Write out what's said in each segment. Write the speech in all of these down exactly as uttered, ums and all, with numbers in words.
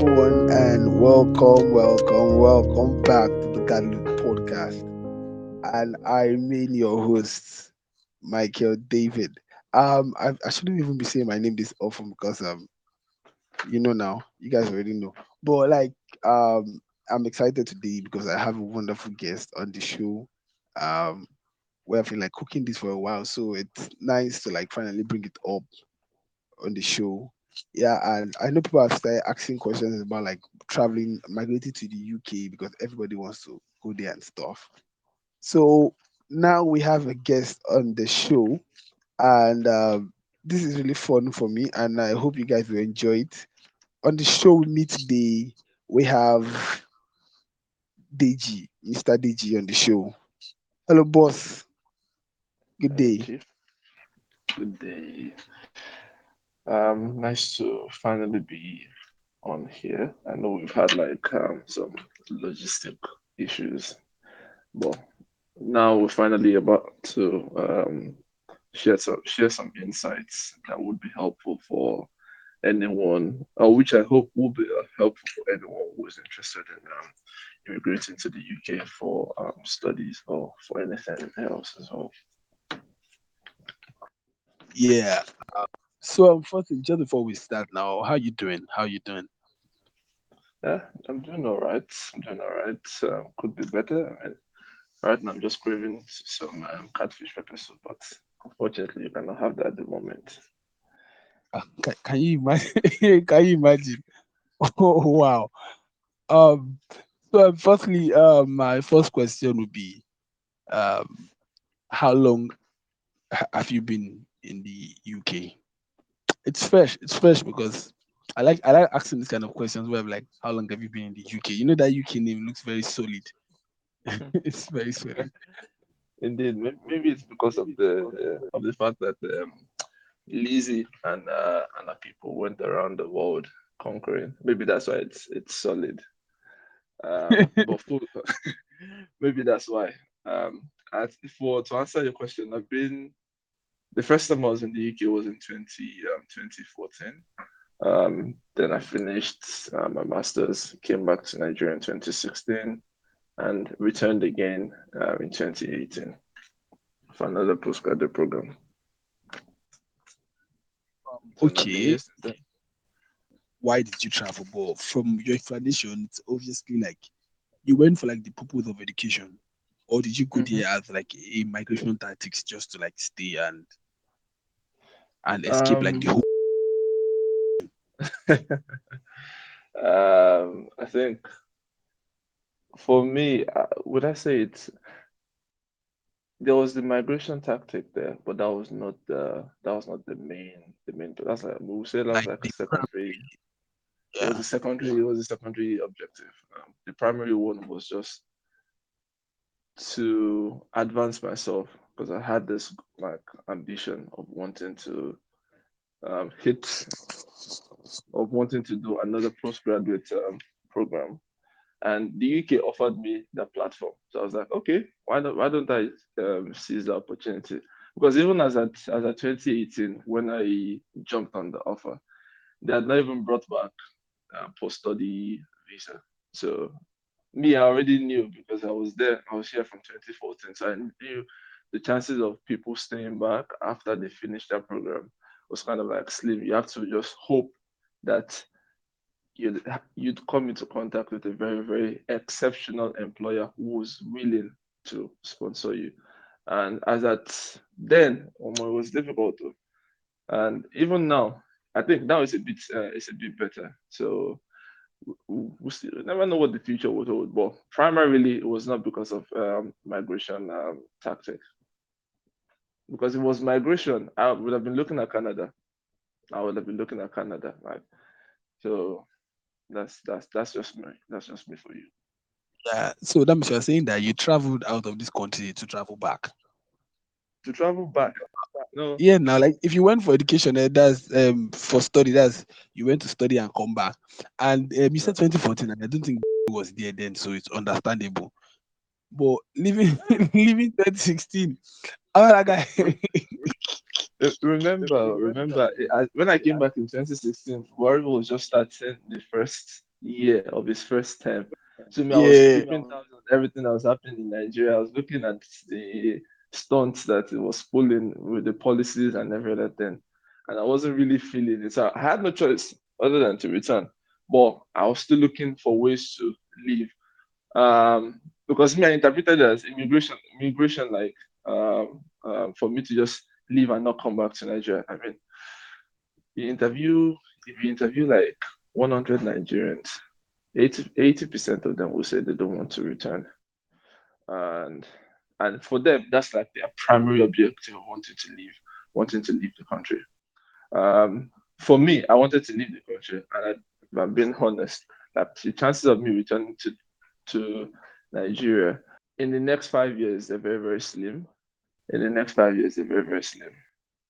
everyone, and welcome, welcome, welcome back to the Galoot Podcast. And I mean your host, Michael David. Um, I, I shouldn't even be saying my name this often because um, you know now, you guys already know. But like um, I'm excited today because I have a wonderful guest on the show. Um, we have been like cooking this for a while, so it's nice to like finally bring it up on the show. Yeah, and I know people have started asking questions about like traveling, migrating to the U K because everybody wants to go there and stuff. So now we have a guest on the show, and um, this is really fun for me, and I hope you guys will enjoy it. On the show with me today, we have Deji, mister Deji on the show. Hello, boss. Good Hi, day. Chief. Good day. Um, nice to finally be on here. I know we've had like um, some logistic issues, but now we're finally about to um, share some share some insights that would be helpful for anyone, or which I hope will be uh, helpful for anyone who is interested in um, immigrating to the U K for um, studies or for anything else as well. Yeah. So, um, first, thing, just before we start now, how you doing? How you doing? Yeah, I'm doing all right. I'm doing all right. Um, could be better. I, right now, I'm just craving s- some um, catfish pepper soup, but unfortunately, you cannot have that at the moment. Ah, can, can you imagine? Can you imagine? Oh wow. Um. So, um, firstly, uh, my first question would be, um, how long ha- have you been in the U K? It's fresh. It's fresh because I like I like asking this kind of questions where I'm like, how long have you been in the U K? You know that U K name looks very solid. It's very solid. Indeed, may- maybe it's because of the uh, of the fact that um, Lizzie and uh, and her people went around the world conquering. Maybe that's why it's it's solid. Um, but for, maybe that's why. Um, as for to answer your question, I've been the first time I was in the U K was in twenty um, twenty fourteen. Um, then I finished uh, my master's, came back to Nigeria in twenty sixteen, and returned again uh, in twenty eighteen for another postgraduate program. So and I've been here Okay. since then. Why did you travel? But from your explanation, it's obviously like you went for like the purpose of education, or did you go Mhm. there as like a migration tactics just to like stay and and escape like the Um, whole? um, I think for me, uh, would I say it's there was the migration tactic there, but that was not the that was not the main the main. That's like we would say that was Like like a the secondary. primary, It was yeah. a secondary. It was a secondary objective. Um, the primary one was just to advance myself because I had this like ambition of wanting to um, hit of wanting to do another postgraduate um, program, and the U K offered me that platform. So I was like, okay, why don't why don't I um, seize the opportunity? Because even as at as at twenty eighteen, when I jumped on the offer, they had not even brought back uh, post study visa. So me, I already knew because I was there. I was here from twenty fourteen, so I knew the chances of people staying back after they finished their program was kind of like slim. You have to just hope that you'd you'd come into contact with a very very exceptional employer who was willing to sponsor you. And as at then, Omo, it was difficult. oh. And even now, I think now it's a bit uh, it's a bit better. So we, we still we never know what the future will hold. But primarily, it was not because of um, migration um, tactics. Because it was migration, I would have been looking at Canada. I would have been looking at Canada, right? So that's that's that's just me. That's just me for you. Yeah. So that means you're saying that you traveled out of this country to travel back. To travel back, no, Yeah, now like if you went for education, eh, that's um for study, that's you went to study and come back. And um, you said yeah. twenty fourteen, and I don't think was there then, so it's understandable. But leaving leaving twenty sixteen, I'm like, Re- I- re- Remember, remember, eh, I, when I came back in twenty sixteen, Warrior was just starting the first. year of his first term. So me, I yeah. was keeping tabs on everything that was happening in Nigeria. I was looking at the stunts that it was pulling with the policies and everything, and I wasn't really feeling it. So I had no choice other than to return, but I was still looking for ways to leave. Um, because me, I interpreted it as immigration, immigration, like um, uh, for me to just leave and not come back to Nigeria. I mean, you interview, if you interview like one hundred Nigerians, eighty percent of them will say they don't want to return. And and for them, that's like their primary objective of wanting to leave, wanting to leave the country. Um, for me, I wanted to leave the country. And I, I'm being honest, like the chances of me returning to, to Nigeria in the next five years, they're very, very slim. In the next five years, they're very, very slim.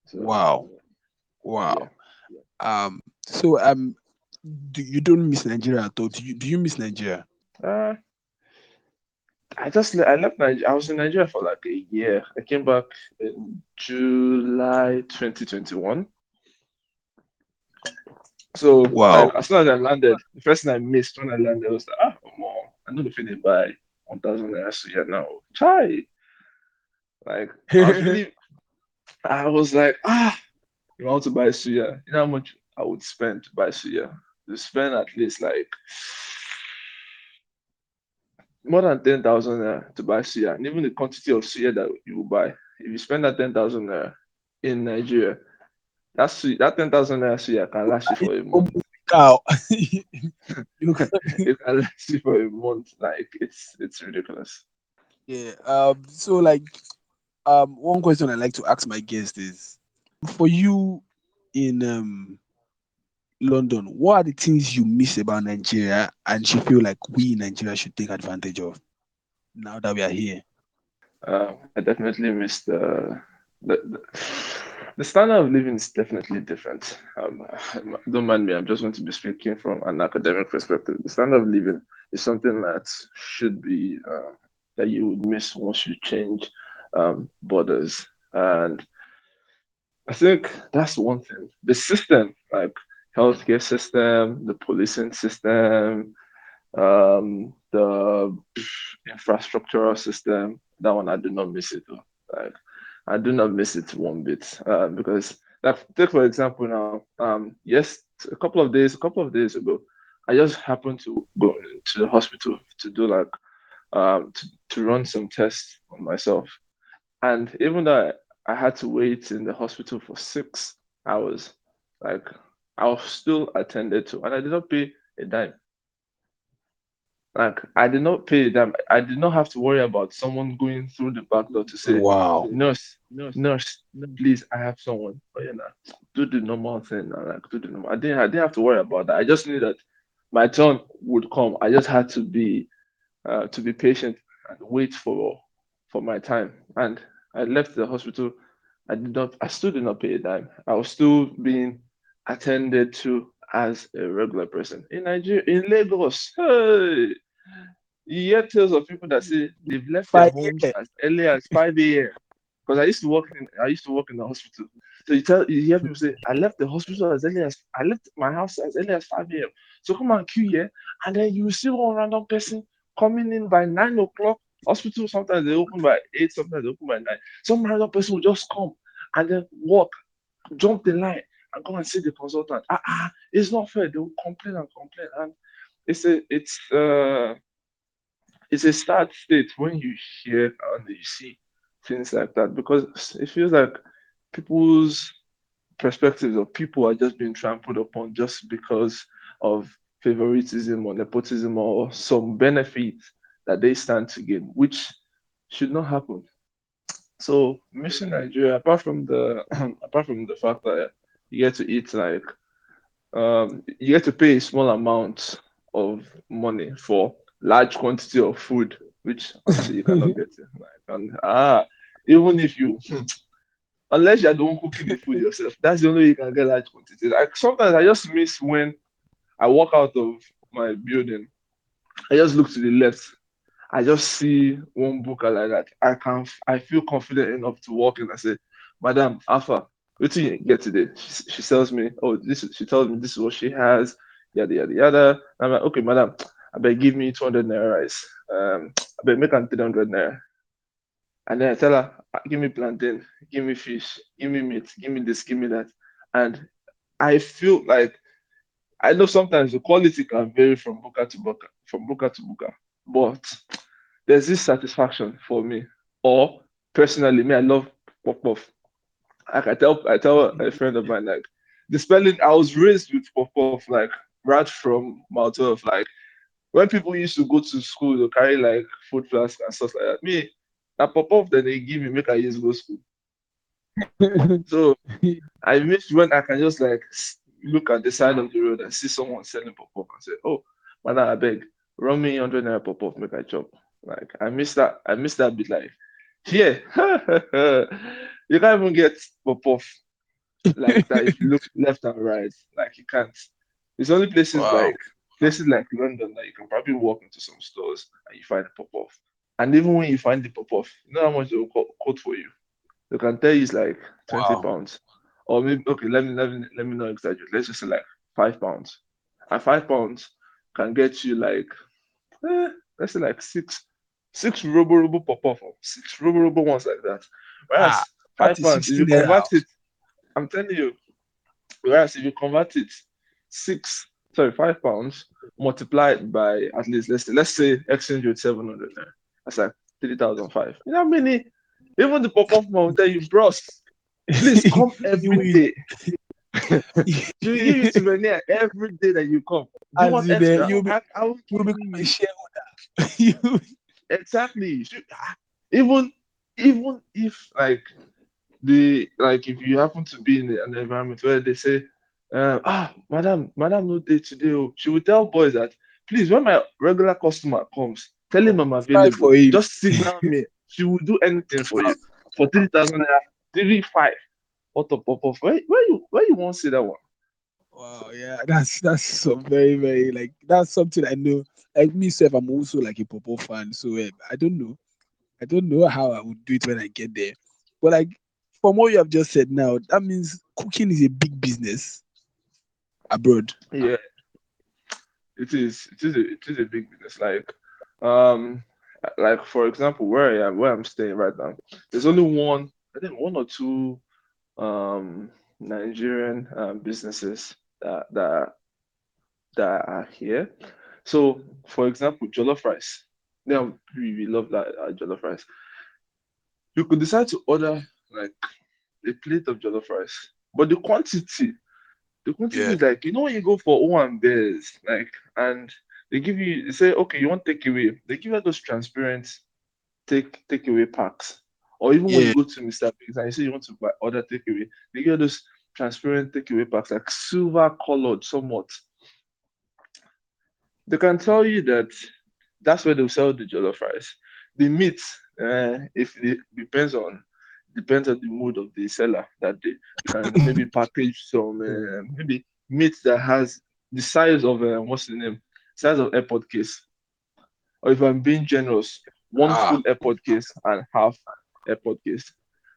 So, wow. Wow. Yeah. Um, so um, do you don't miss Nigeria at all? Do you, do you miss Nigeria? Uh, I just I left Nigeria. I was in Nigeria for like a year. I came back in July twenty twenty-one. So wow! I, as soon as I landed, the first thing I missed when I landed was like, ah, come on! I know the feeling by one thousand naira so yeah now. Try like I was, really, I was like ah. You want to buy suya? You know how much I would spend to buy suya? You spend at least like more than ten thousand naira to buy suya, and even the quantity of suya that you will buy. If you spend that ten thousand naira in Nigeria, that's that ten thousand naira suya can last you for a month. It can last you for a month. Like it's it's ridiculous. Yeah. Um. So like, um. One question I like to ask my guests is, for you in um, London, what are the things you miss about Nigeria and you feel like we in Nigeria should take advantage of now that we are here? Uh, I definitely miss the, the, the, the standard of living is definitely different. Um, don't mind me, I'm just going to be speaking from an academic perspective. The standard of living is something that should be, uh, that you would miss once you change um, borders. And I think that's one thing. The system, like healthcare system, the policing system, um, the infrastructural system, that one I do not miss it. Though. Like I do not miss it one bit uh, because, like, take for example now. Um, yes, a couple of days, a couple of days ago, I just happened to go to the hospital to do like um, to, to run some tests on myself, and even though I, I had to wait in the hospital for six hours. Like I was still attended to, and I did not pay a dime. Like I did not pay a dime. I did not have to worry about someone going through the back door to say, "Wow, nurse, nurse, nurse, please, I have someone." But you know, do the normal thing. And like do the normal. I didn't. I didn't have to worry about that. I just knew that my turn would come. I just had to be, uh, to be patient and wait for, for my time. And I left the hospital. I did not. I still did not pay a dime. I was still being attended to as a regular person in Nigeria, in Lagos. Hey, you hear tales of people that say they've left their homes as early as five a.m. Because I used to work in. I used to work in the hospital. So you tell you hear people say, "I left the hospital as early as I left my house as early as five a.m. So come and queue here, and then you see one random person coming in by nine o'clock. Hospital, sometimes they open by eight, sometimes they open by nine. Some random person will just come and then walk, jump the line, and go and see the consultant. Ah, ah, it's not fair. They will complain and complain. And it's a, it's, uh, it's a sad state when you hear and you see things like that, because it feels like people's perspectives of people are just being trampled upon just because of favoritism or nepotism or some benefit that they stand to gain, which should not happen. So missing Nigeria, apart from the apart from the fact that you get to eat like um, you get to pay a small amount of money for large quantity of food, which you cannot get it. Like, and ah, even if you unless you don't cook the food yourself, that's the only way you can get large quantities. Like sometimes I just miss when I walk out of my building, I just look to the left. I just see one booker like that. I can, I feel confident enough to walk in and say, "Madam, Alpha, what do you get today?" She, she tells me, "Oh, this." She tells me this is what she has. yada, yada, yada. I'm like, okay, madam, I better give me two hundred naira rice. Um, I better make them three hundred naira. And then I tell her, give me plantain, give me fish, give me meat, give me this, give me that. And I feel like, I know sometimes the quality can vary from booker to booker, from booker to booker, but there's this satisfaction for me. Or personally, me, I love puff puff. Like I tell, I tell a friend of mine, like, the spelling, I was raised with puff puff, like, right from mouth of, like, when people used to go to school, they carry, like, food flask and stuff like that. Me, that puff puff that they give me, make I use go to school. So I miss when I can just, like, look at the side of the road and see someone selling pop-up and say, oh, madam, I beg, run me one hundred naira pop-up, make a job. Like, I miss that, I miss that bit, like, yeah, you can't even get pop-up like that if you look left and right, like, you can't. There's only places wow. like, places like London that you can probably walk into some stores and you find a pop-up. And even when you find the pop-up, you know how much they will quote for you. They can tell you it's like twenty wow. pounds. Or maybe, okay, let me, let me, let me not exaggerate. Let's just say like five pounds. And five pounds can get you like, eh, let's say like six, six robo robo pop-off, six robo robo ones like that. Whereas ah, five pounds, if you convert it, I'm telling you, whereas if you convert it, six, sorry, five pounds multiplied by at least, let's say, let's say exchange with seven hundred. That's like three thousand five. You know how many, even the pop-off one that you brought. Please come every day. You use souvenir every day that you come. You want extra, you'll be, I, I will you'll be my shareholder. Exactly. Even even if like the like if you happen to be in an environment where they say, um, ah, madam, madam, no day today. She will tell boys that please, when my regular customer comes, tell him I'm available. For him. Just signal me. She will do anything for you for three thousand naira. Three five, what of pop off? Where, where you where you want to see that one? Wow, yeah, that's that's so very very like that's something I know. Like myself, I'm also like a pop off fan, so um, I don't know, I don't know how I would do it when I get there. But like from what you have just said now, that means cooking is a big business abroad. Yeah, it is. It is. A, it is a big business. Like, um, like for example, where I am, where I'm staying right now, there's only one. I think one or two um, Nigerian uh, businesses that, that that are here. So, for example, jollof rice. Now we, we love that uh, jollof rice. You could decide to order like a plate of jollof rice, but the quantity, the quantity yeah. is like, you know when you go for O and Bears, like, and they give you, they say, okay, you want takeaway? They give you those transparent take takeaway packs. Or even yeah. when you go to Mister Biggs and you say you want to buy other takeaway, they get those transparent takeaway packs, like silver colored somewhat. They can tell you that that's where they'll sell the jollof rice. The meat, uh, if it depends on depends on the mood of the seller that day. You can maybe package some uh, maybe meat that has the size of uh, what's the name? Size of airport case. Or if I'm being generous, one ah. full airport case and half airport case,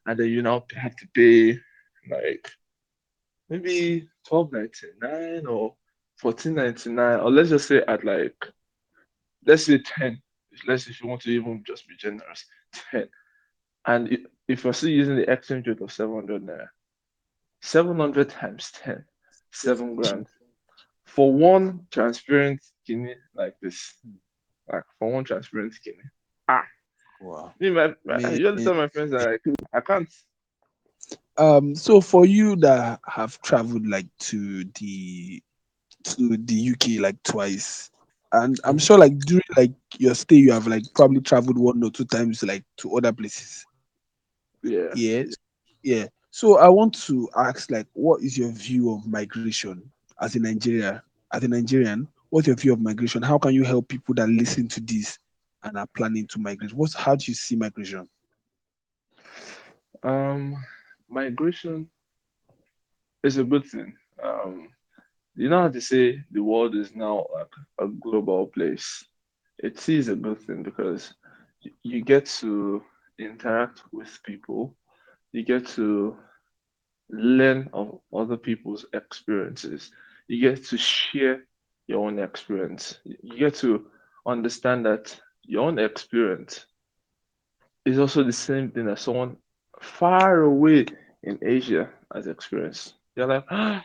and then you now have to pay like maybe twelve ninety-nine or fourteen ninety-nine, or let's just say at like let's say ten, let's if you want to even just be generous, ten. And if, if you're still using the exchange rate of seven hundred naira, seven hundred times ten, seven grand for one transparent skinny like this, like for one transparent skinny. Ah. Wow. Me, my, my, me, you understand me. My friends are like, I can't. Um, so for you that have traveled like to the to the U K like twice, and I'm sure like during like your stay you have like probably traveled one or two times like to other places. Yeah. Yeah. Yeah. So I want to ask like, what is your view of migration as a Nigeria, as a Nigerian? What's your view of migration? How can you help people that listen to this and are planning to migrate? What's how do you see migration? Um, migration is a good thing. Um, you know how to say the world is now like a global place. It is a good thing because you get to interact with people, you get to learn of other people's experiences, you get to share your own experience. You get to understand that your own experience is also the same thing as someone far away in Asia has experienced. They're like, ah,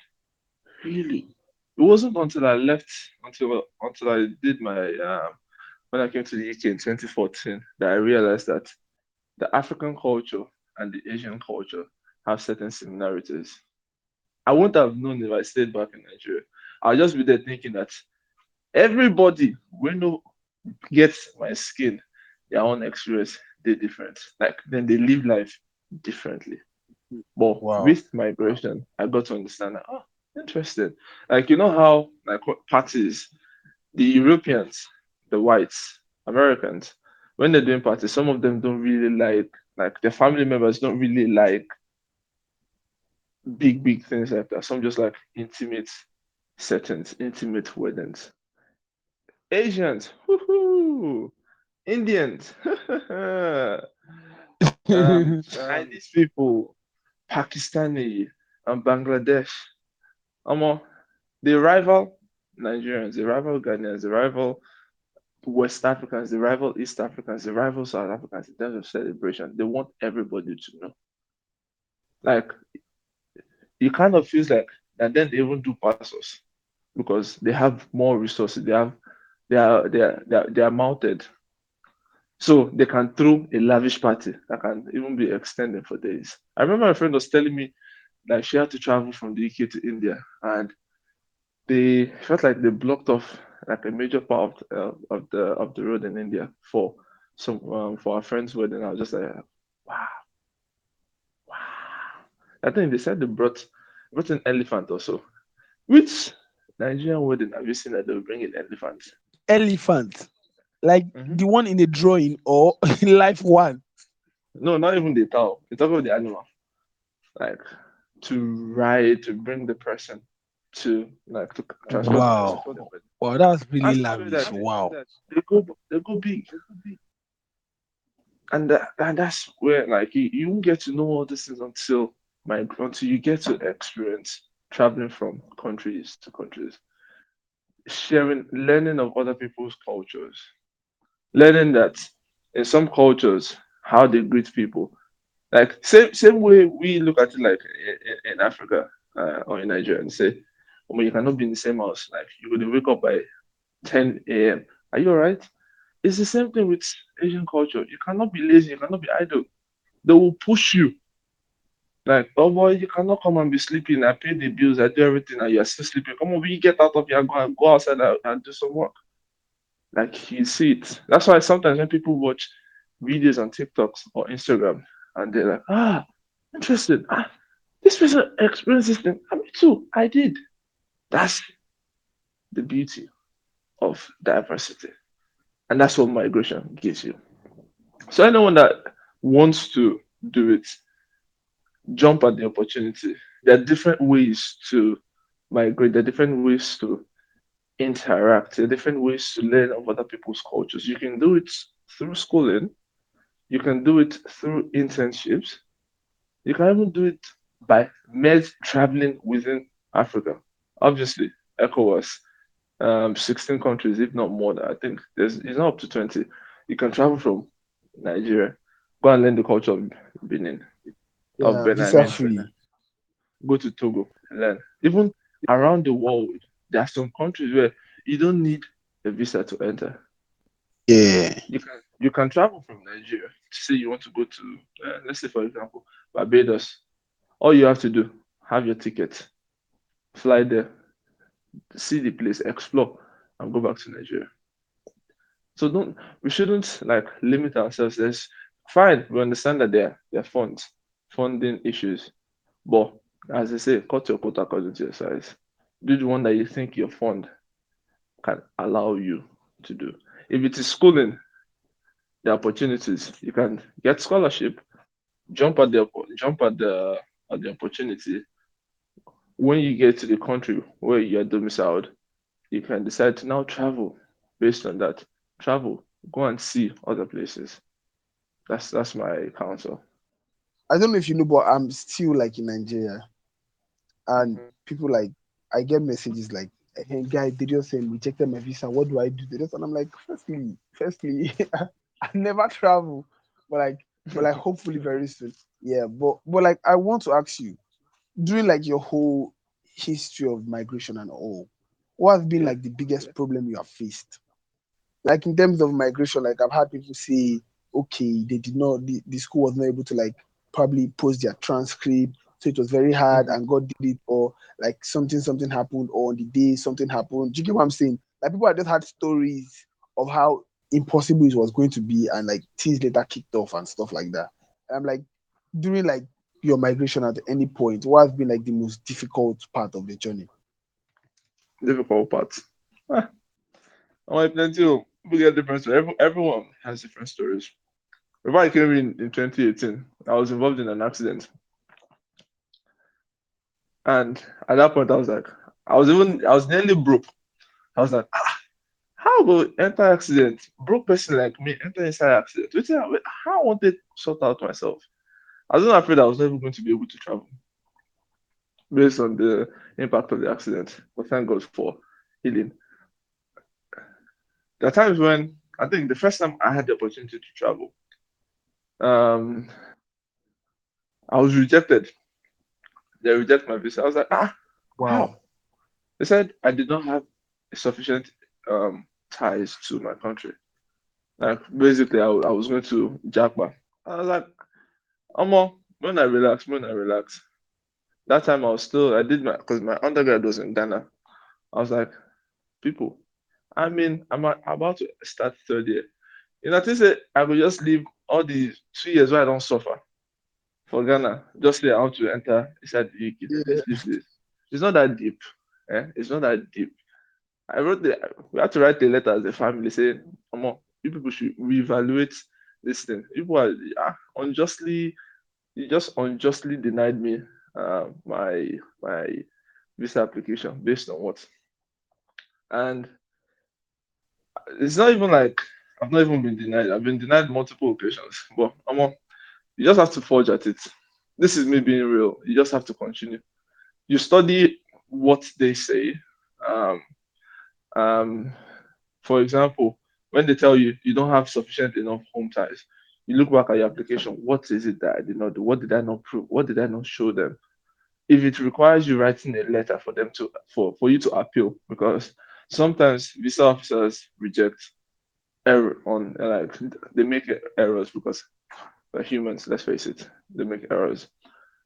really? It wasn't until I left, until until I did my, um, when I came to the U K in twenty fourteen, that I realized that the African culture and the Asian culture have certain similarities. I wouldn't have known if I stayed back in Nigeria. I'll just be there thinking that everybody we know gets my skin, their own experience, they're different. Like, then they live life differently. But wow. With migration, I got to understand that, oh, interesting. Like, you know how, like, what parties, the Europeans, the whites, Americans, when they're doing parties, some of them don't really like, like, their family members don't really like big, big things like that. Some just like intimate settings, intimate weddings. Asians, woohoo! Indians, um, Chinese people, Pakistani, and Bangladesh. Um, they rival Nigerians, they rival Ghanaians, they rival West Africans, they rival East Africans, they rival South Africans in terms of celebration. They want everybody to know. Like, it kind of feels like, and then they even do pass us because they have more resources. They have, they are, they are, they are, they are mounted. So they can throw a lavish party that can even be extended for days. I remember a friend was telling me that she had to travel from the U K to India, and they felt like they blocked off like a major part of the, of the of the road in India for some um, for our friend's wedding. I was just like, wow, wow. I think they said they brought brought an elephant or so. Which Nigerian wedding have you seen that they'll bring an elephant? Elephant. Like mm-hmm. the one in the drawing or in life one? No, not even the cow. You talk about the animal. Like to ride, to bring the person to like to transport. Wow. The person wow, that's really lavish. That, wow. That. They go they go big. They go big. And that, and that's where like you, you won't get to know all these things until my until you get to experience traveling from countries to countries. Sharing, learning of other people's cultures. Learning that in some cultures, how they greet people, like same same way we look at it, like in, in Africa uh, or in Nigeria, and say, "Oh, man, you cannot be in the same house. Like you would wake up by ten a.m. Are you all right?" It's the same thing with Asian culture. You cannot be lazy. You cannot be idle. They will push you. Like, oh boy, you cannot come and be sleeping. I pay the bills. I do everything, and you're still sleeping. Come on, we get out of here. Go and go outside and, and do some work. Like you see it. That's why sometimes when people watch videos on TikToks or Instagram and they're like, ah, interesting. Ah, this person experienced this thing. I mean, too, I did. That's the beauty of diversity. And that's what migration gives you. So anyone that wants to do it, jump at the opportunity. There are different ways to migrate. There are different ways to interact, there are different ways to learn of other people's cultures. You can do it through schooling, you can do it through internships, you can even do it by med traveling within Africa. Obviously, ECOWAS, um, sixteen countries, if not more than, I think there's it's not up to twenty. You can travel from Nigeria, go and learn the culture of Benin, of yeah, Benin, exactly. Go to Togo, learn. Even around the world, there are some countries where you don't need a visa to enter. Yeah. You can you can travel from Nigeria. Say you want to go to, uh, let's say for example, Barbados. All you have to do, have your ticket, fly there, see the place, explore, and go back to Nigeria. So don't we shouldn't like limit ourselves. There's fine. We understand that there there are funds, funding issues, but as I say, cut your quota according to your size. Do the one that you think your fund can allow you to do. If it is schooling, the opportunities, you can get scholarship, jump at the jump at the at the opportunity. When you get to the country where you are domiciled, you can decide to now travel based on that. Travel, go and see other places. That's that's my counsel. I don't know if you know, but I'm still like in Nigeria, and mm-hmm. people like. I get messages like, hey, guy, they just um, rejected my visa. What do I do? They just, and I'm like, firstly, firstly, I never travel, but like, but like, hopefully very soon. Yeah, but but like, I want to ask you, during like your whole history of migration and all, what has been like the biggest problem you have faced? Like in terms of migration, like I've had people say, okay, they did not, the, the school was not able to like probably post their transcript, so it was very hard and God did it, or like something, something happened, or on the day something happened. Do you get what I'm saying? Like people have just had stories of how impossible it was going to be and like things later kicked off and stuff like that. And I'm like, during like your migration at any point, what has been like the most difficult part of the journey? Difficult part. Ah, I like plenty of people get different stories. Every, everyone has different stories. Before I came in in twenty eighteen, I was involved in an accident. And at that point, I was like, I was even, I was nearly broke. I was like, ah, how about enter accident? Broke person like me, enter inside accident. Which I, how I wanted to sort out myself. I was not afraid I was never going to be able to travel based on the impact of the accident. But thank God for healing. There are times when, I think the first time I had the opportunity to travel, um, I was rejected. They rejected my visa. I was like, ah, wow. They said I did not have sufficient um, ties to my country. Like, basically, I, I was going to Japan. I was like, Omo, when I relax, when I relax. That time I was still, I did my, because my undergrad was in Ghana. I was like, people, I mean, I'm about to start third year. You know, I think I will just leave all these two years where I don't suffer. For Ghana, just say I want to enter inside the U K. Yeah. It's, it's, it's not that deep. Eh? It's not that deep. I wrote the, we had to write a letter as a family saying, come on, you people should reevaluate this thing. People are yeah, unjustly, you just unjustly denied me uh, my my visa application based on what? And it's not even like, I've not even been denied. I've been denied multiple occasions, but come on. You just have to forge at it. This is me being real. You just have to continue. You study what they say. Um, um, for example, when they tell you you don't have sufficient enough home ties, you look back at your application. What is it that I did not do? What did I not prove? What did I not show them? If it requires you writing a letter for them to for, for you to appeal, because sometimes visa officers reject error on like they make errors because. But humans, let's face it, they make errors.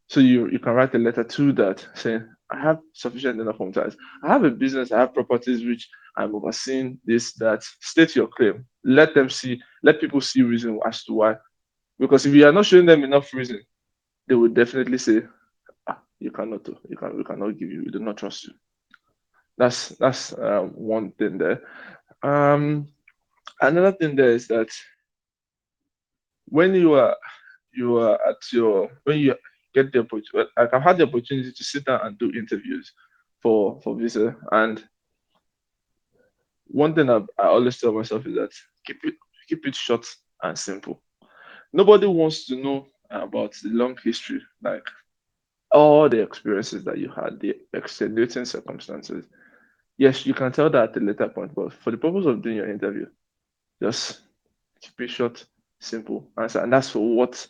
So you, you can write a letter to that saying, I have sufficient enough home ties. I have a business, I have properties which I'm overseeing this, that. State your claim. Let them see, let people see reason as to why. Because if you are not showing them enough reason, they will definitely say, ah, you cannot do, you can, we cannot give you, we do not trust you. That's that's uh, one thing there. Um, another thing there is that when you are you are at your when you get the opportunity, like I've had the opportunity to sit down and do interviews for for visa, and one thing I, I always tell myself is that keep it keep it short and simple. Nobody wants to know about the long history, like all the experiences that you had, the extenuating circumstances. Yes, you can tell that at a later point, but for the purpose of doing your interview, just keep it short. Simple answer, and that's for what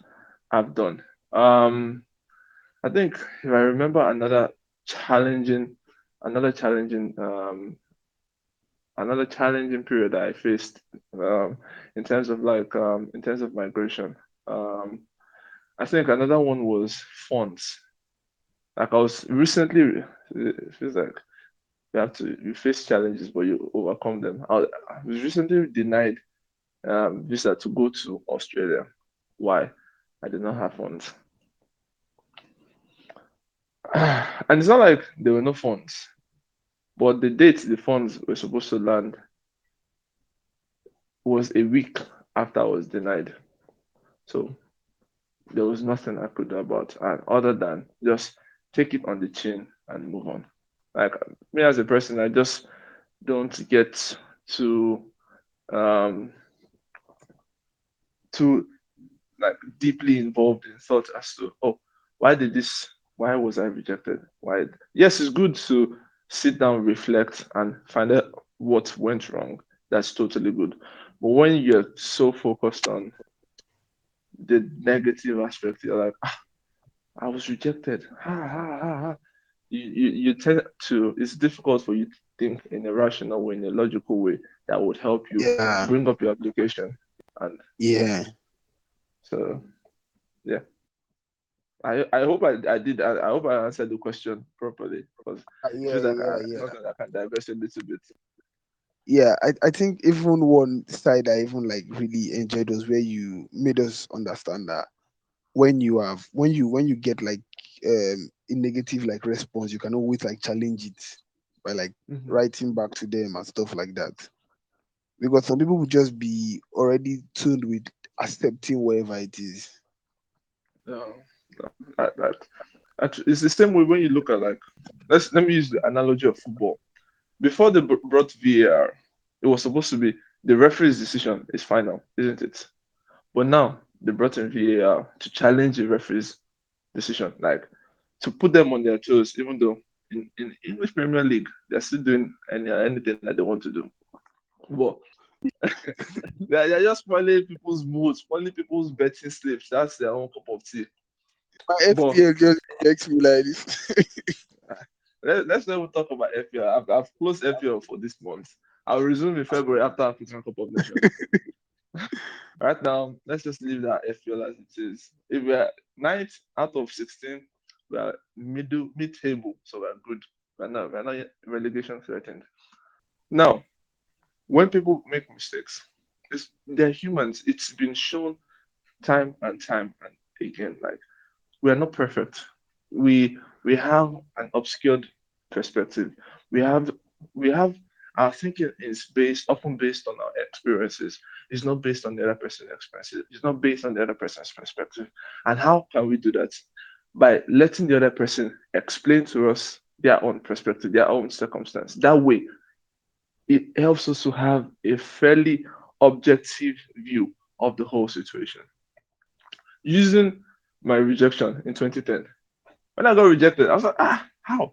I've done. Um, I think if I remember another challenging, another challenging, um, another challenging period that I faced um, in terms of like um, in terms of migration. Um, I think another one was funds. Like I was recently, it feels like you have to you face challenges, but you overcome them. I was recently denied. Um, visa to go to Australia. Why? I did not have funds. And it's not like there were no funds, but the date the funds were supposed to land was a week after I was denied. So there was nothing I could do about it other than just take it on the chin and move on. Like me as a person, I just don't get to um too like deeply involved in thought as to oh why did this why was I rejected why yes it's good to sit down, reflect, and find out what went wrong. That's totally good. But when you're so focused on the negative aspect, you're like, ah, I was rejected. Ha, ha, ha, ha. You, you, you tend to, it's difficult for you to think in a rational way, in a logical way that would help you yeah. bring up your application. And yeah. So, yeah. I I hope I, I did. I, I hope I answered the question properly, because uh, yeah, like yeah, I, yeah. I can diverge a little bit. Yeah, I, I think even one side I even like really enjoyed was where you made us understand that when you have when you when you get like um a negative like response, you can always like challenge it by like mm-hmm. writing back to them and stuff like that. Because some people would just be already tuned with accepting whatever it is. No. That, that, that, it's the same way when you look at like let's let me use the analogy of football. Before they b- brought V A R, it was supposed to be the referee's decision is final, isn't it? But now they brought in V A R to challenge the referee's decision, like to put them on their toes, even though in, in English Premier League they're still doing any, anything that they want to do. But they're, they're just spoiling people's moods, spoiling people's betting slips. That's their own cup of tea. My F P L just gets me like this. Let, let's not talk about F P L. I've, I've closed F P L for this month. I'll resume in February after African Cup of Nations. Right now, let's just leave that F P L as it is. If we are ninth out of sixteen, we are middle mid table, so we're good. We're not, we're not yet relegation threatened. Now, when people make mistakes, it's, they're humans. It's been shown time and time and again. Like, we are not perfect. We we have an obscured perspective. We have we have our thinking is based often based on our experiences. It's not based on the other person's experiences. It's not based on the other person's perspective. And how can we do that? By letting the other person explain to us their own perspective, their own circumstance. That way, it helps us to have a fairly objective view of the whole situation. Using my rejection in twenty ten. When I got rejected, I was like, ah, how?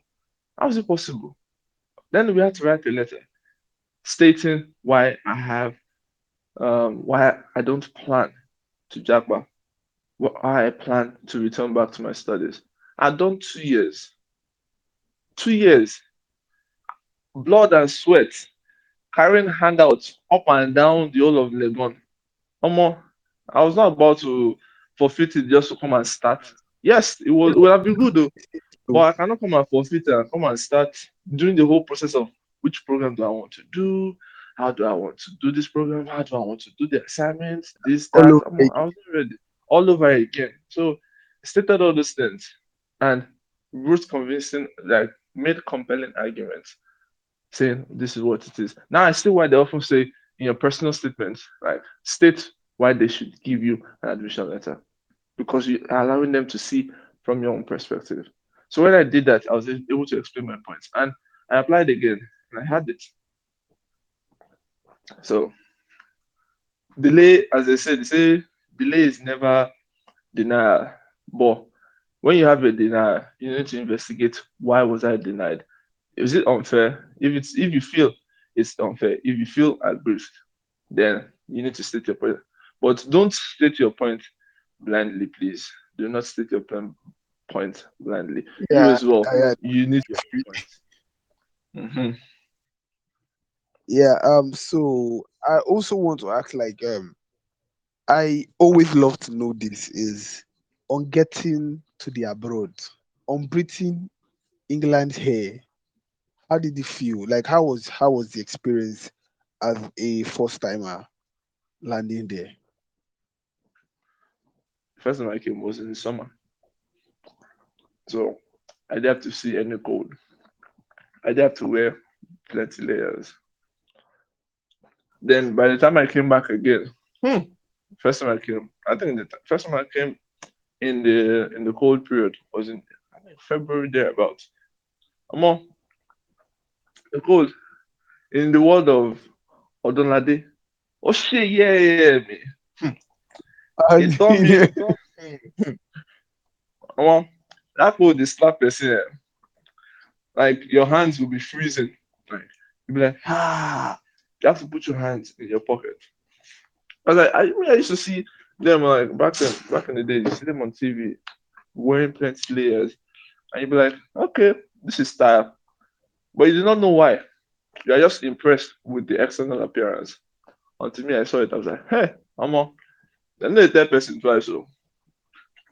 How is it possible? Then we had to write a letter stating why I have, um, why I don't plan to Jagba, why I plan to return back to my studies. I've done two years, two years, blood and sweat, carrying handouts up and down the whole of Lebanon. Omo, I was not about to forfeit it just to come and start. Yes, it would, it would have been good though, but I cannot come and forfeit and come and start doing the whole process of which program do I want to do, how do I want to do this program, how do I want to do the assignments, this, that. All I wasn't ready. All over again. So I stated all those things and wrote convincing, like made compelling arguments saying this is what it is. Now I see why they often say in your personal statements, like state why they should give you an admission letter, because you are allowing them to see from your own perspective. So when I did that, I was able to explain my points. And I applied again, and I had it. So delay, as they say, they say delay is never denial. But when you have a denial, you need to investigate, why was I denied? Is it unfair? If it's if you feel it's unfair, if you feel aggrieved, then you need to state your point. But don't state your point blindly, please. Do not state your point blindly. Yeah, you as well. Yeah. You need your point. Mm-hmm. Yeah. Um. So I also want to ask, like, um, I always love to know this is on getting to the abroad, on breathing England here. How did it feel? Like, how was how was the experience as a first timer landing there? First time I came was in the summer, so I'd have to see any cold. I'd have to wear plenty layers. Then by the time I came back again, hmm, first time I came, I think the th- first time I came in the in the cold period was in I think February thereabouts. Among the cold in the world of Odunlade, oh shit, yeah, yeah, me. Hmm. It told me, it told me. Well, that cold is slap person. like your hands will be freezing. Like you'll be like, ah, you have to put your hands in your pocket. I was like, I, I used to see them like back then, back in the day, you see them on T V wearing plenty layers, and you'd be like, okay, this is style. But you do not know why. You are just impressed with the external appearance. Until me, I saw it, I was like, hey, I'm on. Then they tell person twice, so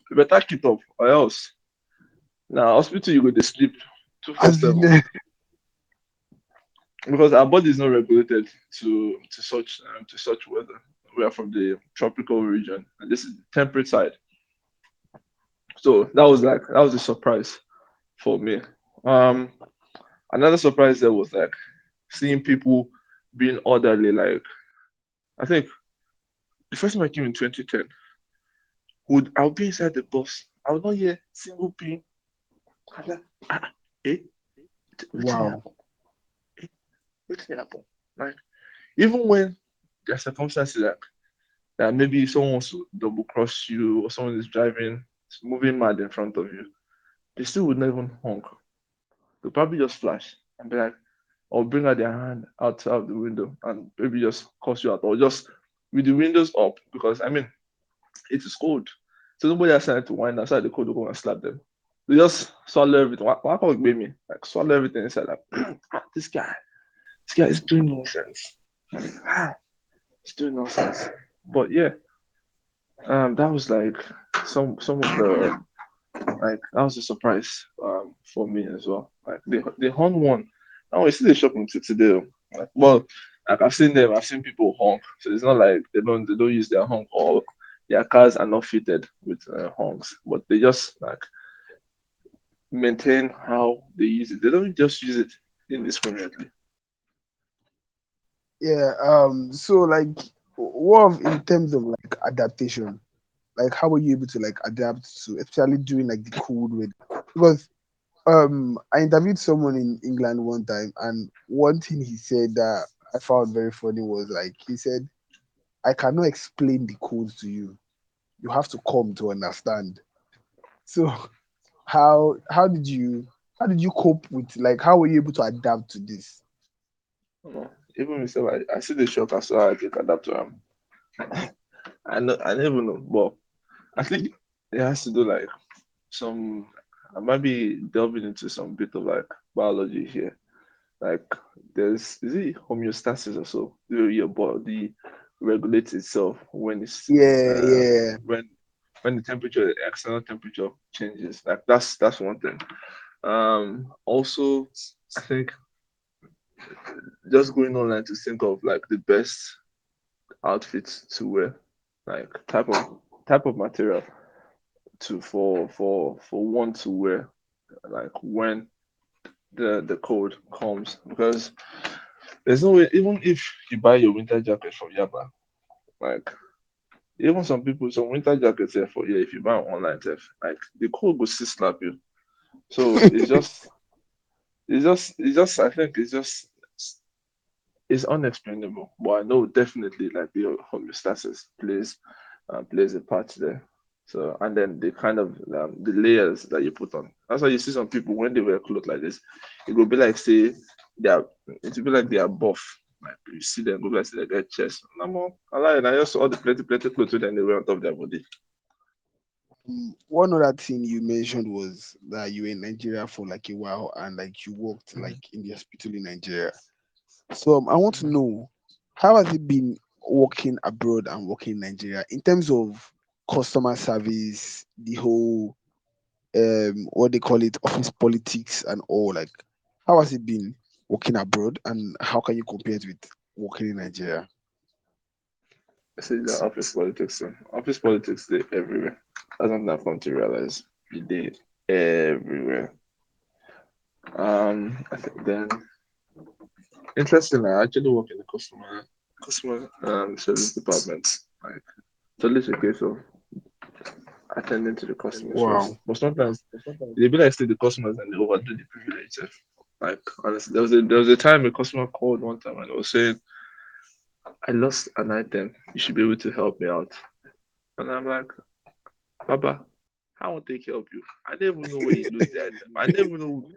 you better keep up or else. Now, hospital, you go to sleep too fast. Because our body is not regulated to, to such um, to such weather. We are from the tropical region, and this is the temperate side. So that was like that was a surprise for me. Um, another surprise there was like seeing people being orderly. Like I think the first time I came in twenty ten, would I'll be inside the bus, I would not hear single pin. Like, ah, eh? Wow. Eh? What can happen? Like even when there are circumstances like that, maybe someone wants to double cross you or someone is driving, is moving mad in front of you, they still would not even honk. They'll probably just flash and be like, or bring out their hand out of the window and maybe just cross you out, or just with the windows up, because I mean it is cold. So nobody has time to wind outside the cold to go and slap them. They just swallow everything. What about baby? Like swallow everything inside. Like this guy, this guy is doing nonsense. It's doing nonsense. But yeah, um, that was like some some of the like that was a surprise um for me as well. Like the the horn one. Now we see the shopping today. Like, well, like I've seen them. I've seen people honk. So it's not like they don't they don't use their honk, or their cars are not fitted with uh, honks. But they just like maintain how they use it. They don't just use it indiscriminately. Yeah. Um. So, like, what in terms of like adaptation? Like, how were you able to like adapt to, especially during like the cold weather? Because, um, I interviewed someone in England one time, and one thing he said that I found very funny was like he said, "I cannot explain the cold to you. You have to come to understand." So. How how did you how did you cope with, like, how were you able to adapt to this? Oh, even myself, I, I see the shock as well. I think adapt to him. I know, I never know, but I think it has to do like some. I might be delving into some bit of like biology here. Like there's is it homeostasis or so? Your body regulates itself when it's yeah uh, yeah when. When the temperature, the external temperature changes, like that's that's one thing. Um, also, I think just going online to think of like the best outfits to wear, like type of type of material to for for for one to wear, like when the the cold comes, because there's no way. Even if you buy your winter jacket from Yaba, like. Even some people, some winter jackets here for yeah, if you buy online, like the cold will still slap you. So it's just, it's just, it's just. I think it's just, it's unexplainable. But I know definitely like the homeostasis plays, uh, plays a part there. So and then the kind of um, the layers that you put on. That's why you see some people when they wear clothes like this, it will be like say they are, it will be like they are buff. Like you see them go like see their chest. I'm all, I like, and I just saw all the plenty, plenty clothes then they were on top of their body. One other thing you mentioned was that you were in Nigeria for like a while and like you worked like in the hospital in Nigeria. So um, I want to know, how has it been working abroad and working in Nigeria in terms of customer service, the whole um what they call it, office politics and all? Like, how has it been working abroad, and how can you compare it with working in Nigeria? I say the office politics. Office politics, they everywhere. That's something I've come to realize. They did everywhere. Um, I think then, interestingly, I actually work in the customer customer um, service department. Like, so it's a case of attending to the customers. Wow. But sometimes, they be like say the customers and they overdo the privilege. Like honestly, there was a there was a time a customer called one time and I was saying, "I lost an item. You should be able to help me out." And I'm like, "Baba, I won't take care of you. I never know where you lose the item. I never know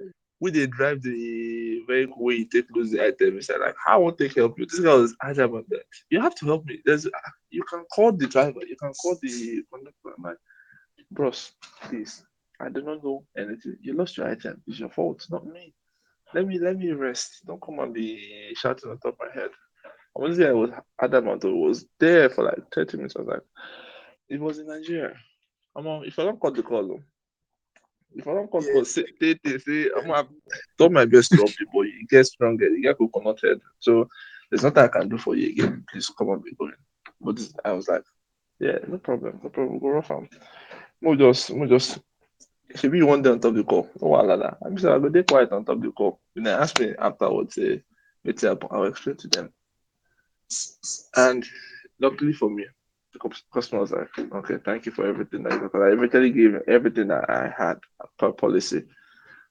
when they drive the vehicle where you take lose the item, it's like, how won't they help you? This guy was agile about that. You have to help me. There's, you can call the driver, you can call the conductor. I'm like, bros, please, I do not know anything. You lost your item. It's your fault, not me. Let me let me rest. Don't come and be shouting on top of my head. Honestly, I was adamant. I was there for like thirty minutes. I was like, it was in Nigeria. I'm on, if I don't cut the call, if I don't cut the call, say, say, say I'm I've done my best to help you, but you get stronger, you get connected. So there's nothing I can do for you again. Please come and be going. But this, I was like, yeah, no problem, no problem. Go rough on. We just, we just. Should be one day on top of the call. Oh, la la. I'm just like, they quiet on top of the call. When they asked me afterwards, say, I'll explain to them. And luckily for me, the customer was like, okay, thank you for everything. Like, I eventually gave everything that I had per policy.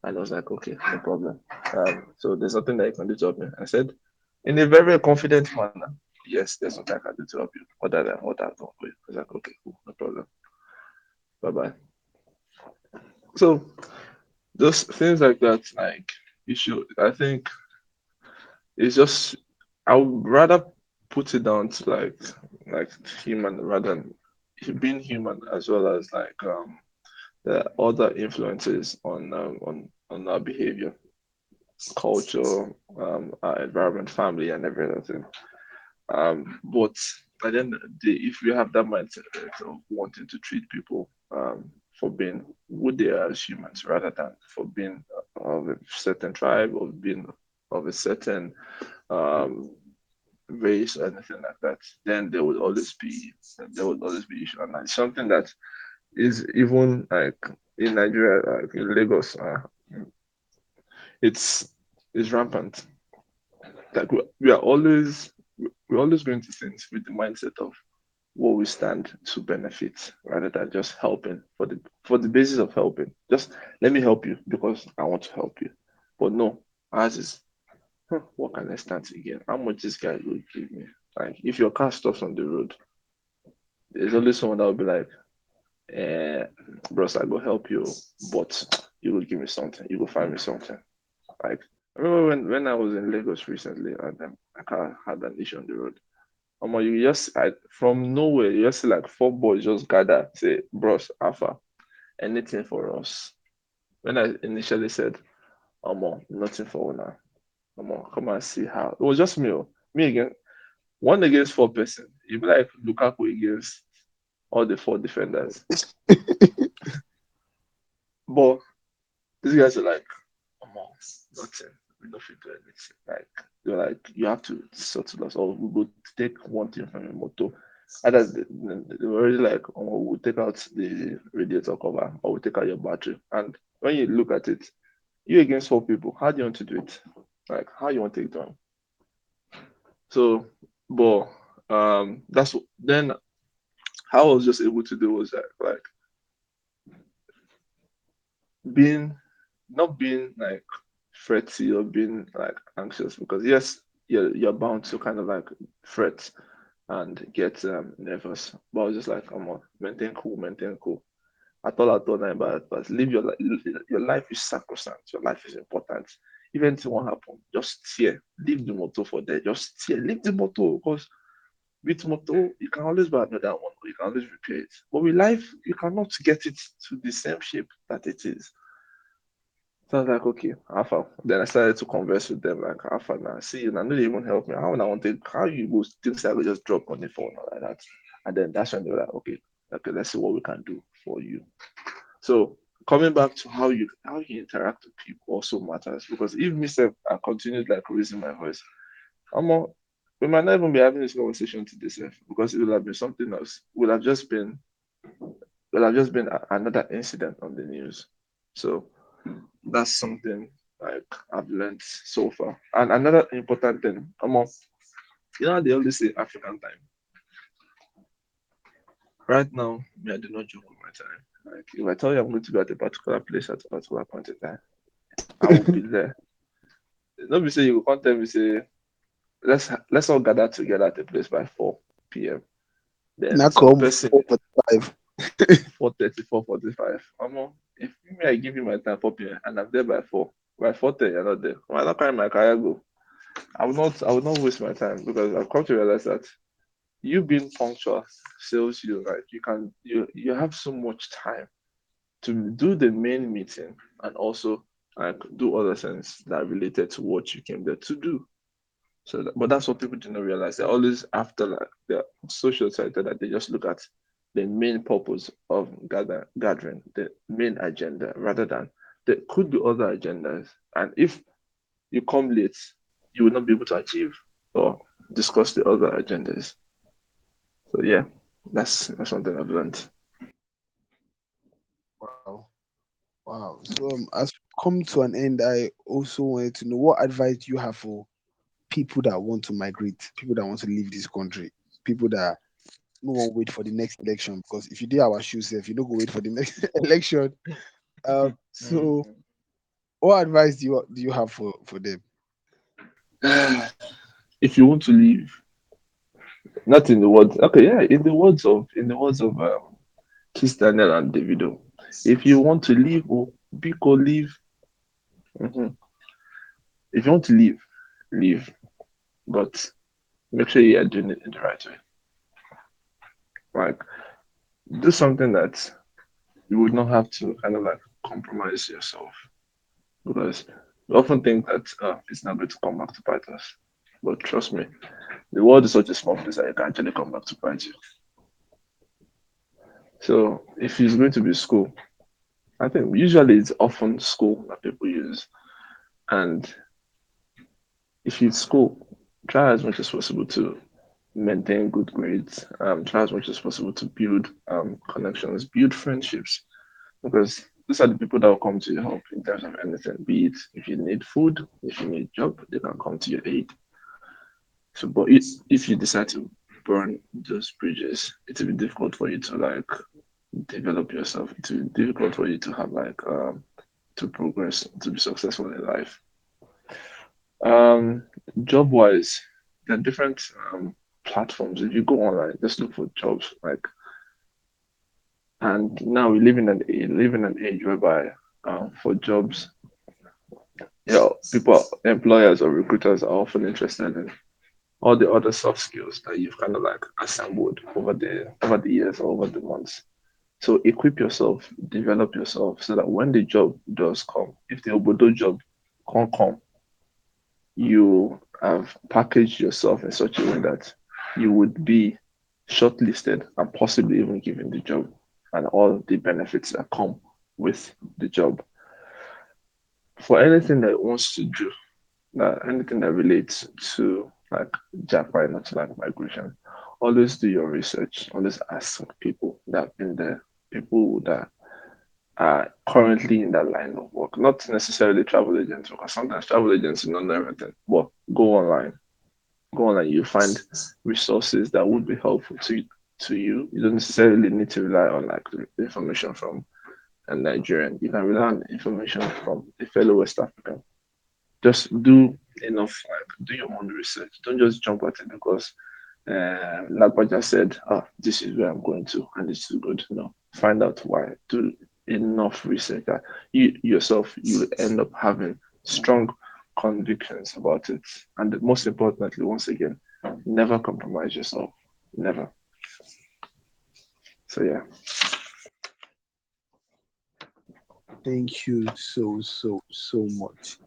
And I was like, okay, no problem. Um, so there's nothing that you can do to help me. I said, in a very confident manner, yes, there's nothing I can do to help you. Other than what I've done for you. I was like, okay, cool, no problem. Bye-bye. So those things like that, like you should, I think it's just, I would rather put it down to like, like human rather than being human, as well as like um, the other influences on um, on on our behavior, culture, um, our environment, family, and everything. Um, but at the end of the day, if you have that mindset of wanting to treat people um, for being who they are as humans, rather than for being of a certain tribe or being of a certain um, race or anything like that, then there will always be there will always be issue. And it's something that is even like in Nigeria, like in Lagos, uh, it's it's rampant. Like we, we are always we're always going to things with the mindset of what we stand to benefit, rather than just helping for the for the basis of helping. Just let me help you because I want to help you. But no, ours is, huh, what can I stand to gain? How much this guy will give me? Like if your car stops on the road, there's only someone that will be like, eh, bros, I go help you, but you will give me something. You will find me something. Like I remember when, when I was in Lagos recently, and um, I car had an issue on the road. Um, you just I, from nowhere, you just see like four boys just gather, say, bros, Alpha, anything for us. When I initially said, um, nothing for now. Come on, come and see how. It was just me, me again, one against four person. It'd be like Lukaku against all the four defenders. But these guys are like, come on, nothing. We don't feel anything. Like they're like, you have to settle us, or we will take one thing from your motor. Others they, they were already like, oh, we'll take out the radiator cover, or we'll take out your battery. And when you look at it, you against four people, how do you want to do it? Like how you want to take it down? So, but um, that's then how I was just able to do was that like being not being like fretty or being like anxious, because yes, you're, you're bound to kind of like fret and get um, nervous. But I was just like, come on, maintain cool, maintain cool. I thought I thought that, but, but live your life. Your life is sacrosanct. Your life is important. If anything won't happen, just tear. Leave the motto for there. Just tear. Leave the motto, because with motto you can always buy another one, or you can always repair it. But with life, you cannot get it to the same shape that it is. So I was like, okay, Alpha. Then I started to converse with them, like, Alpha, now, see, you now, they even help me. How I want to, how you go, things I will just drop on the phone, or like that. And then that's when they were like, okay, okay, let's see what we can do for you. So coming back to how you how you interact with people also matters, because if myself, I continued like raising my voice, I'm all, we might not even be having this conversation today, self, because it would have been something else. Would have just been, would have just been a, another incident on the news. So that's something like I've learned so far. And another important thing, come on, you know how they always say African time. Right now, me, I do not joke with my time. Like if I tell you I'm going to be at a particular place at a particular point in time, I will be there. Nobody say you can't tell me say let's let's all gather together at a place by four p.m. Then not come person, four forty-five. four thirty, four forty-five. I'm on. If me, I give you my time four p.m. and I'm there by four, By forty, you're not there. Why not carry my career goal? I would not. I would not waste my time because I've come to realize that you being punctual saves you. Right? You can. You you have so much time to do the main meeting and also like do other things that are related to what you came there to do. So, that, but that's what people do not realize. They're always after like the social side that they just look at the main purpose of gather, gathering, the main agenda, rather than there could be other agendas. And if you come late, you will not be able to achieve or discuss the other agendas. So yeah, that's, that's something I've learned. Wow. Wow. So um, as we come to an end, I also wanted to know what advice do you have for people that want to migrate, people that want to leave this country, people that no one wait for the next election, because if you did our shoes, if you don't go wait for the next election. Um, so what advice do you do you have for, for them? If you want to leave, not in the words, okay, yeah, in the words of in the words of um, Chris Daniel and Davido, if you want to leave, or Biko leave, mm-hmm. if you want to leave, leave, but make sure you are doing it in the right way. Like, do something that you would not have to kind of like compromise yourself, because we often think that uh, it's not going to come back to bite us. But trust me, the world is such a small place that it can actually come back to bite you. So if it's going to be school, I think usually it's often school that people use. And if it's school, try as much as possible to maintain good grades, um, try as much as possible to build um, connections, build friendships, because these are the people that will come to your help in terms of anything, be it if you need food, if you need job, they can come to your aid. So, but if, if you decide to burn those bridges, it will be difficult for you to like develop yourself. It will be difficult for you to have like, um, to progress, to be successful in life. Um, job-wise, there are different um, platforms. If you go online, just look for jobs. Like, and now we live in an age, live in an age whereby um, for jobs, you know, people, employers or recruiters are often interested in all the other soft skills that you've kind of like assembled over the over the years or over the months. So equip yourself, develop yourself, so that when the job does come, if the Obodo job can't come, you have packaged yourself in such a way that you would be shortlisted and possibly even given the job and all the benefits that come with the job. For anything that wants to do, that anything that relates to like Japan, not like migration, always do your research, always ask people that have been there, people that are currently in that line of work, not necessarily travel agents, because sometimes travel agents do not know everything, but go online. Go on and you find resources that would be helpful to to you. You don't necessarily need to rely on like information from a Nigerian. You can rely on information from a fellow West African. Just do enough, like do your own research. Don't just jump at it because uh, like what I said, ah, this is where I'm going to, and this is good. No, find out why. Do enough research that you yourself you end up having strong convictions about it, and most importantly, once again, never compromise yourself. Never. So yeah. Thank you so so so much.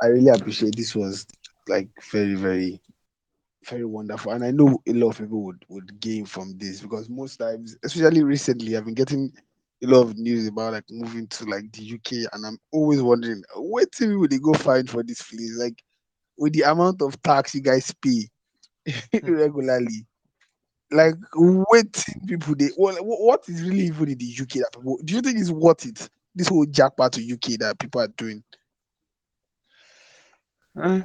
I really appreciate this. Was like very very very wonderful, and I know a lot of people would would gain from this, because most times, especially recently, I've been getting a lot of news about like moving to like the U K, and I'm always wondering, where till would they go find for this place? Like, with the amount of tax you guys pay regularly, like, what people they well, what is really even in the U K that people do you think is worth it? This whole jackpot to U K that people are doing. Uh,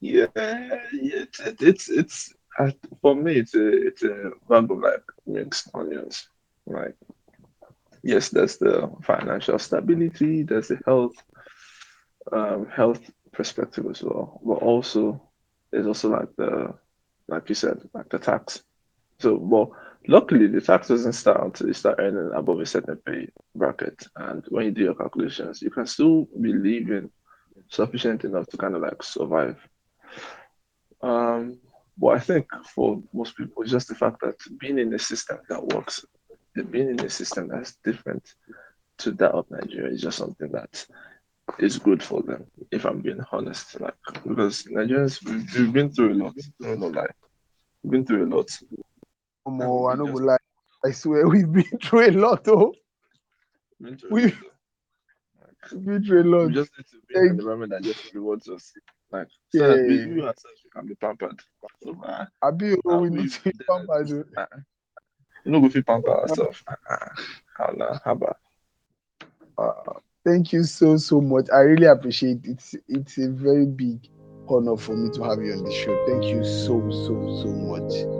yeah, it, it, it's it's uh, for me it's a it's a bag of like mixed onions, right? Yes, there's the financial stability, there's the health um, health perspective as well, but also there's also like the, like you said, like the tax. So, well, luckily the tax doesn't start until you start earning above a certain pay bracket, and when you do your calculations, you can still be living sufficient enough to kind of like survive. Um, but I think for most people, it's just the fact that being in a system that works, being in a system that's different to that of Nigeria is just something that is good for them, if I'm being honest. Like, because Nigerians, we've, we've been through a lot. No, no lie. We've been through a lot. Oh, I know, just... lie. I swear, we've been through a lot, though. We've been through we've... a lot. Been through a lot. We just need to be in an environment that just rewards us. Like, so yeah, that we, you and such, we can be pampered. So, uh, I be uh, we need to be pampered. Uh, you know, we feel pampered ourselves. How about? Uh, Thank you so, so much. I really appreciate it. It's, it's a very big honor for me to have you on the show. Thank you so, so, so much.